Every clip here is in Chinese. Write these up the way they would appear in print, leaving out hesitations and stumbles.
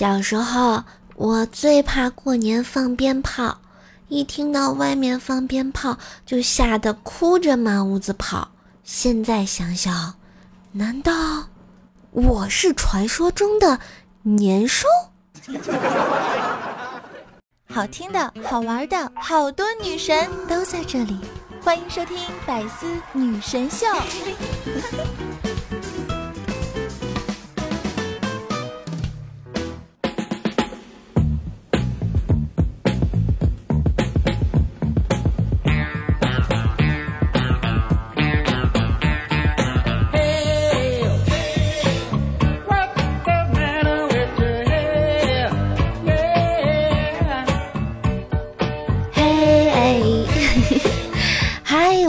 小时候我最怕过年放鞭炮，一听到外面放鞭炮就吓得哭着满屋子跑。现在想想，难道我是传说中的年兽？好听的好玩的，好多女神都在这里，欢迎收听百思女神秀。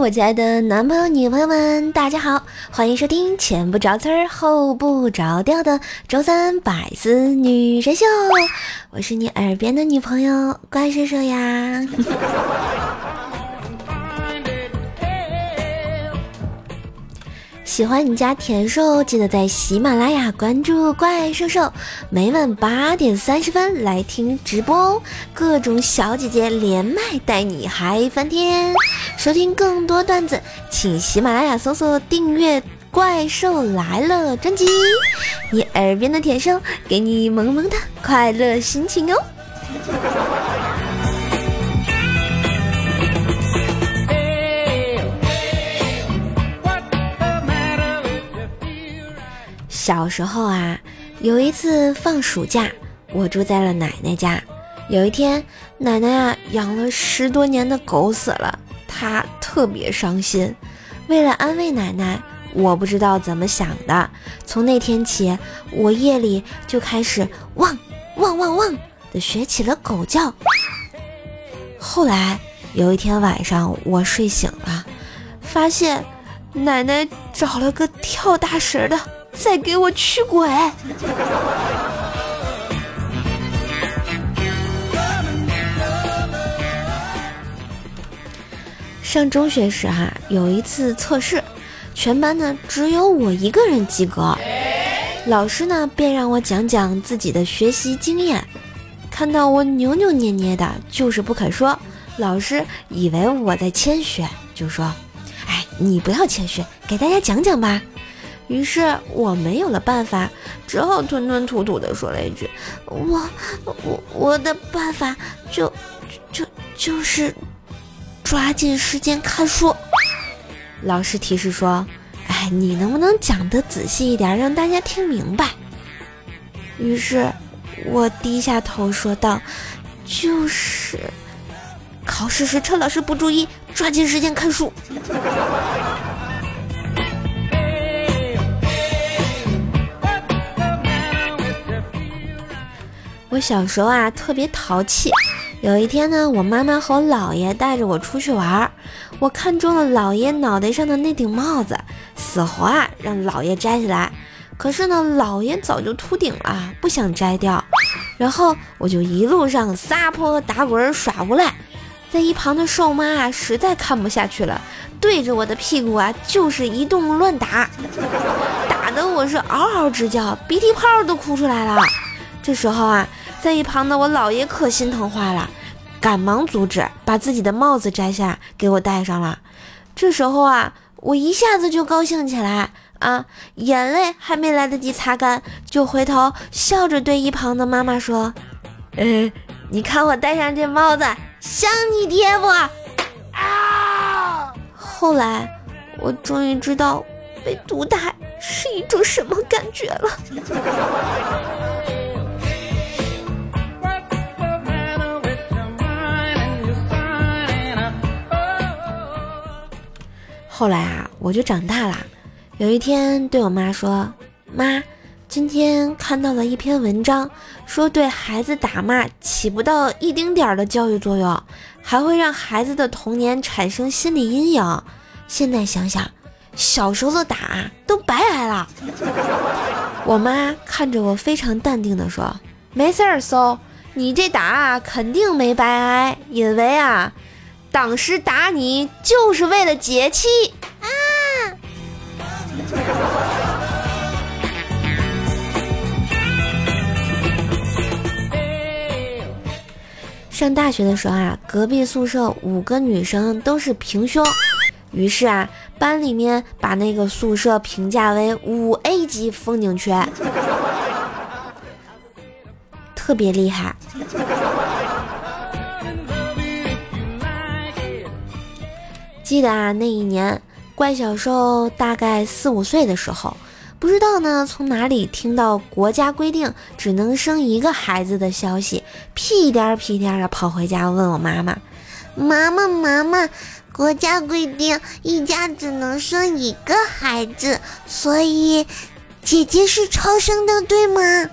我亲爱的男朋友女朋友们，大家好，欢迎收听前不着村儿后不着调的周三百思女神秀，我是你耳边的女朋友怪叔叔呀。喜欢你家甜瘦，记得在喜马拉雅关注怪兽兽，每晚8:30来听直播哦，各种小姐姐连麦带你嗨翻天。收听更多段子，请喜马拉雅搜索订阅怪兽来了专辑，你耳边的甜瘦给你萌萌的快乐心情哦。小时候啊，有一次放暑假，我住在了奶奶家。有一天，奶奶啊养了10多年的狗死了，她特别伤心。为了安慰奶奶，我不知道怎么想的，从那天起，我夜里就开始汪汪汪汪的学起了狗叫。后来有一天晚上，我睡醒了，发现奶奶找了个跳大神的再给我驱鬼。上中学时啊，有一次测试，全班呢只有我一个人及格，老师呢便让我讲讲自己的学习经验。看到我扭扭捏捏的就是不肯说，老师以为我在谦虚，就说：哎，你不要谦虚，给大家讲讲吧。于是我没有了办法，只好吞吞吐吐地说了一句：我的办法就是抓紧时间看书。老师提示说：哎，你能不能讲得仔细一点，让大家听明白？于是我低下头说道：就是考试时趁老师不注意，抓紧时间看书。我小时候啊特别淘气，有一天呢，我妈妈和姥爷带着我出去玩，我看中了姥爷脑袋上的那顶帽子，死活啊让姥爷摘下来。可是呢，姥爷早就秃顶了，不想摘掉。然后我就一路上撒泼打滚耍无赖，在一旁的瘦妈啊实在看不下去了，对着我的屁股啊就是一顿乱打，打得我是嗷嗷直叫，鼻涕泡都哭出来了。这时候啊，在一旁的我姥爷可心疼坏了，赶忙阻止，把自己的帽子摘下给我戴上了。这时候啊，我一下子就高兴起来啊，眼泪还没来得及擦干，就回头笑着对一旁的妈妈说：你看我戴上这帽子像你爹不？啊！后来我终于知道被毒打是一种什么感觉了。后来啊，我就长大了。有一天对我妈说：妈，今天看到了一篇文章，说对孩子打骂起不到一丁点的教育作用，还会让孩子的童年产生心理阴影。现在想想，小时候的打都白挨了。我妈看着我非常淡定地说：没事儿，搜，你这打肯定没白挨，因为啊当时打你就是为了解气啊。上大学的时候啊，隔壁宿舍5个女生都是平胸，于是啊，班里面把那个宿舍评价为5A 级风景区，特别厉害。记得啊，那一年怪小兽大概4、5岁的时候，不知道呢从哪里听到国家规定只能生1个孩子的消息，屁颠儿屁颠儿的跑回家问我妈妈：“妈妈，国家规定一家只能生1个孩子，所以姐姐是超生的，对吗？”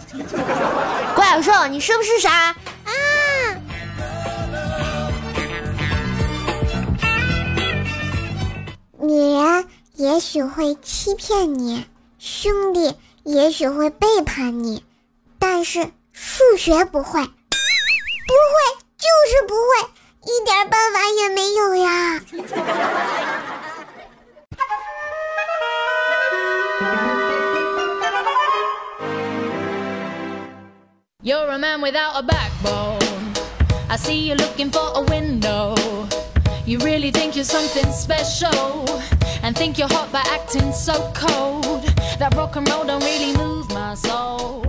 怪小兽，你是不是傻啊？女人也许会欺骗你，兄弟也许会背叛你，但是数学不会，就是不会，一点办法也没有呀。You're a man without a backbone. I see you looking for a window.You really think you're something special and think you're hot by acting so cold. That rock and roll don't really move my soul.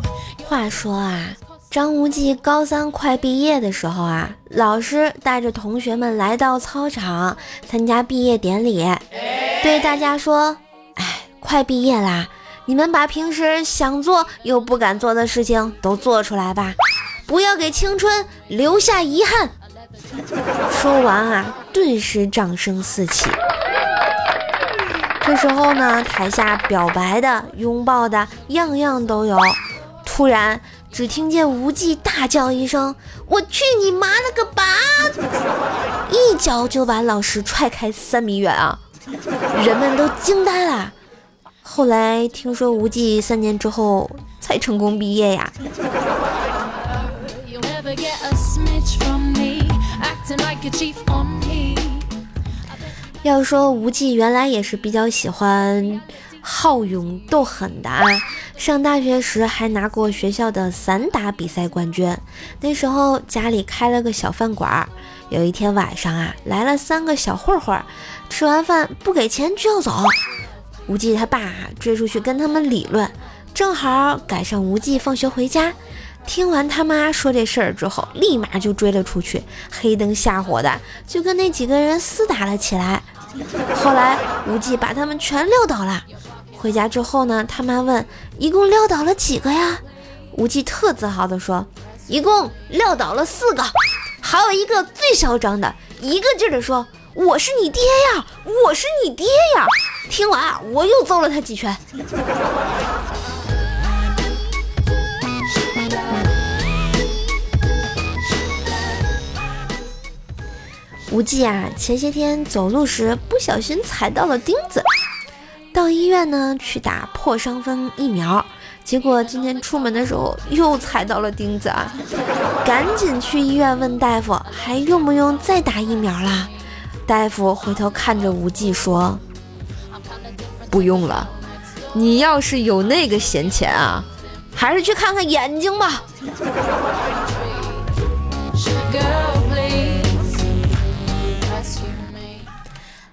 话说啊，张无忌高3快毕业的时候啊，老师带着同学们来到操场参加毕业典礼，对大家说：“哎，快毕业啦，你们把平时想做又不敢做的事情都做出来吧，不要给青春留下遗憾。”说完啊，顿时掌声四起。这时候呢，台下表白的、拥抱的，样样都有。突然，只听见无忌大叫一声：“我去你妈了个巴！”一脚就把老师踹开3米远啊！人们都惊呆了。后来听说无忌3年之后才成功毕业呀。要说无忌原来也是比较喜欢好勇斗狠的啊，上大学时还拿过学校的散打比赛冠军。那时候家里开了个小饭馆，有一天晚上啊，来了3个小混混，吃完饭不给钱就要走。无忌他爸追出去跟他们理论，正好赶上无忌放学回家，听完他妈说这事儿之后，立马就追了出去，黑灯瞎火的就跟那几个人厮打了起来。后来无忌把他们全撂倒了。回家之后呢，他妈问：“一共撂倒了几个呀？”无忌特自豪地说：“一共撂倒了4个，还有一个最嚣张的，一个劲儿地说我是你爹呀，我是你爹呀。”听完啊，我又揍了他几拳。无忌啊，前些天走路时不小心踩到了钉子，到医院呢去打破伤风疫苗，结果今天出门的时候又踩到了钉子啊，赶紧去医院问大夫还用不用再打疫苗啦。大夫回头看着无忌说：“不用了，你要是有那个闲钱啊，还是去看看眼睛吧。”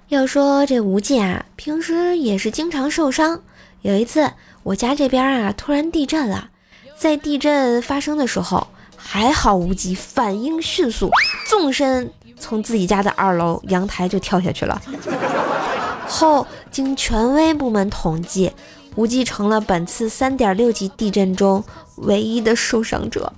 要说这无忌啊，平时也是经常受伤。有一次我家这边啊突然地震了，在地震发生的时候，还好无忌反应迅速，纵身从自己家的2楼阳台就跳下去了。后经权威部门统计，无忌成了本次 3.6 级地震中唯一的受伤者。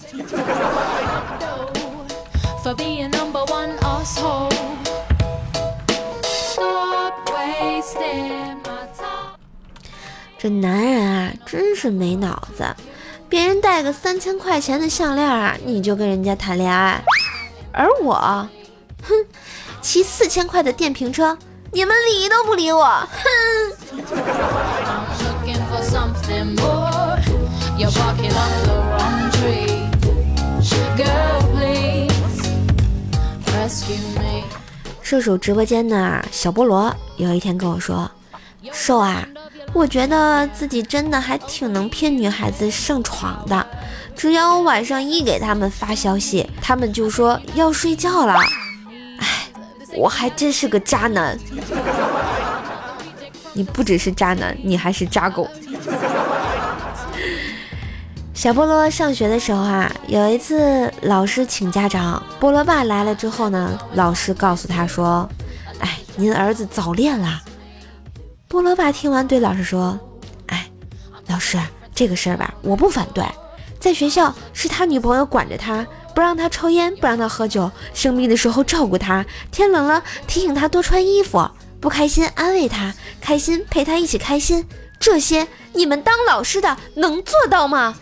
这男人啊真是没脑子，别人戴个3000块钱的项链啊，你就跟人家谈恋爱，而我哼，骑4000块的电瓶车，你们理都不理我，哼。射手直播间的小菠萝有一天跟我说：“瘦啊，我觉得自己真的还挺能骗女孩子上床的，只要我晚上一给他们发消息，他们就说要睡觉了。哎，我还真是个渣男。你不只是渣男，你还是渣狗。小菠萝上学的时候啊，有一次老师请家长，菠萝爸来了之后呢，老师告诉他说，哎，您儿子早恋了。菠萝爸听完对老师说，哎，老师，这个事儿吧，我不反对，在学校是他女朋友管着他，不让他抽烟，不让他喝酒，生病的时候照顾他，天冷了提醒他多穿衣服，不开心安慰他，开心陪他一起开心，这些你们当老师的能做到吗？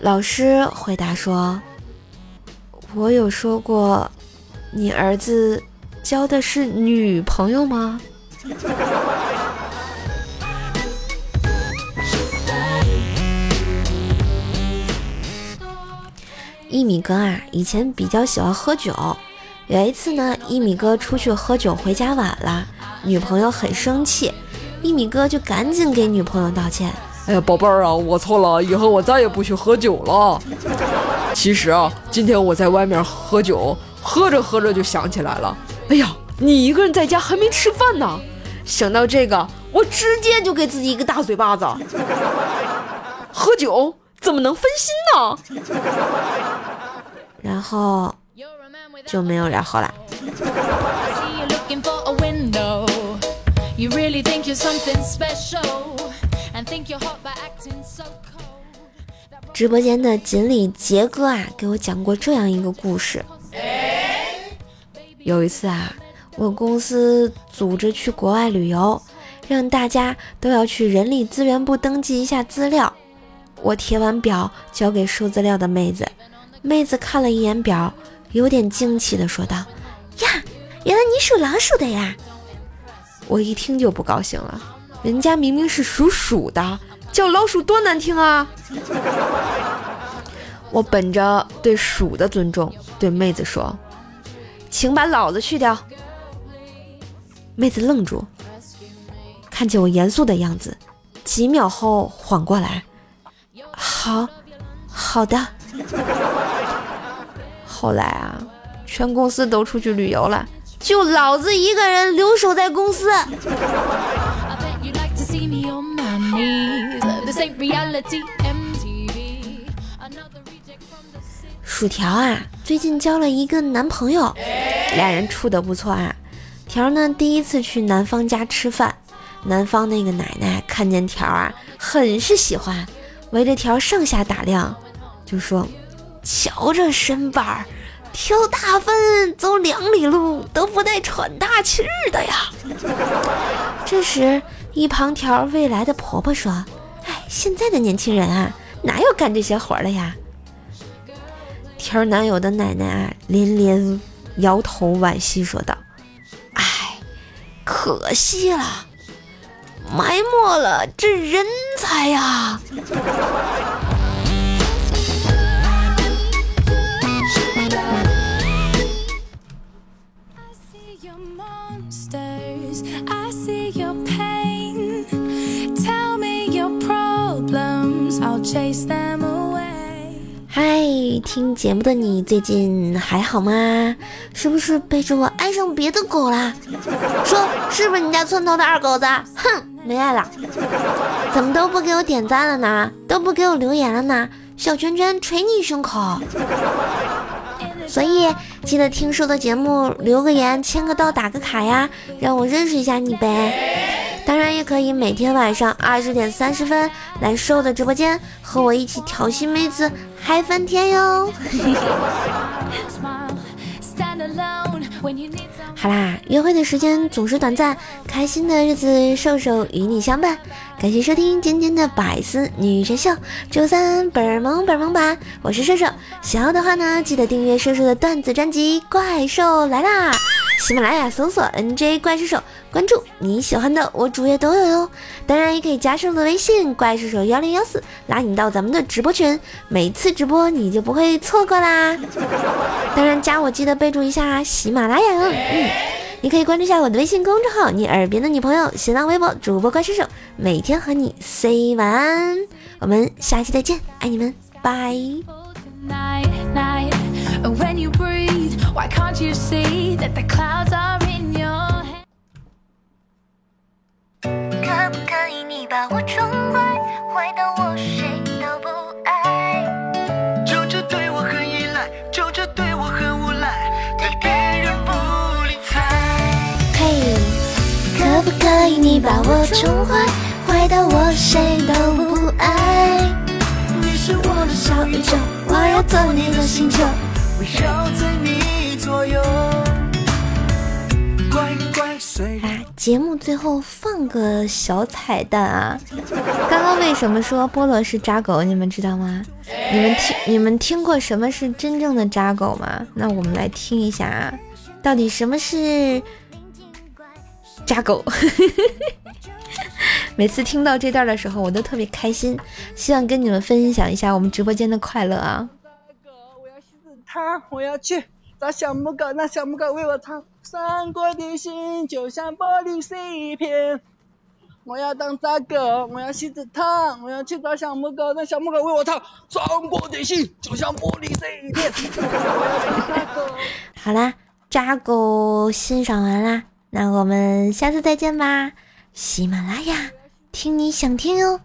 老师回答说，我有说过你儿子交的是女朋友吗？一米哥啊，以前比较喜欢喝酒。有一次呢，一米哥出去喝酒回家晚了，女朋友很生气，一米哥就赶紧给女朋友道歉。哎呀，宝贝儿啊，我错了，以后我再也不去喝酒了。其实啊，今天我在外面喝酒，喝着喝着就想起来了，哎呀，你一个人在家还没吃饭呢。想到这个，我直接就给自己一个大嘴巴子。喝酒怎么能分心呢？然后就没有然后了。直播间的锦鲤杰哥啊，给我讲过这样一个故事。有一次啊，我公司组织去国外旅游，让大家都要去人力资源部登记一下资料。我填完表交给收资料的妹子，妹子看了一眼表，有点惊奇地说道，呀，原来你属老鼠的呀。我一听就不高兴了，人家明明是属鼠的，叫老鼠多难听啊。我本着对鼠的尊重对妹子说，请把老子去掉。妹子愣住，看见我严肃的样子，几秒后缓过来，好的。后来啊，全公司都出去旅游了，就老子一个人留守在公司。薯条啊，最近交了一个男朋友，俩人处得不错啊。条呢，第一次去男方家吃饭，男方那个奶奶看见条啊，很是喜欢，围着条上下打量，就说，瞧这身板儿，挑大粪走2里路都不带喘大气的呀。这时一旁条未来的婆婆说，哎，现在的年轻人啊，哪有干这些活了呀。条男友的奶奶啊，连连摇头惋惜说道，哎，可惜了，埋没了这人才呀。嗨，听节目的你最近还好吗？是不是背着我爱上别的狗啦？说是不是你家村头的二狗子？哼，没爱了。怎么都不给我点赞了呢？都不给我留言了呢？小圈圈捶你胸口。所以记得听说的节目留个言，签个到，打个卡呀，让我认识一下你呗。当然也可以每天晚上20:30来瘦的直播间和我一起调戏妹子嗨翻天哟。好啦，约会的时间总是短暂，开心的日子瘦瘦与你相伴。感谢收听今天的百思女神秀，周3本萌吧，我是瘦瘦。想要的话呢，记得订阅瘦瘦的段子专辑《怪兽来啦》，喜马拉雅搜索 NJ 怪兽手，关注你喜欢的我主页都有哟。当然也可以加上我的微信怪兽手1014，拉你到咱们的直播群，每次直播你就不会错过啦。当然加我记得备注一下喜马拉雅哦。你可以关注一下我的微信公众号你耳边的女朋友，新浪微博主播怪兽手，每天和你 say 晚安。我们下期再见，爱你们，拜。可不可以你把我宠坏，坏到我谁都不爱，就这对我很依赖，就这对我很无赖，对别人不理睬。嘿，可不可以你把我宠坏，坏到我谁都不爱，你是我的小宇宙，我要做你的星球，我要在你左右，乖乖随你。节目最后放个小彩蛋啊！刚刚为什么说菠萝是渣狗，你们知道吗？你们听过什么是真正的渣狗吗？那我们来听一下啊，到底什么是渣狗？每次听到这段的时候，我都特别开心，希望跟你们分享一下我们直播间的快乐啊！我要去死他，我要去找小母狗，让小母狗为我唱。三国的心就像玻璃碎片，我要当渣狗，我要吸着它，我要去找小母狗，让小母狗为我唱。三国的心就像玻璃碎片，我要当渣狗。好啦，渣狗欣赏完啦，那我们下次再见吧。喜马拉雅，听你想听哦。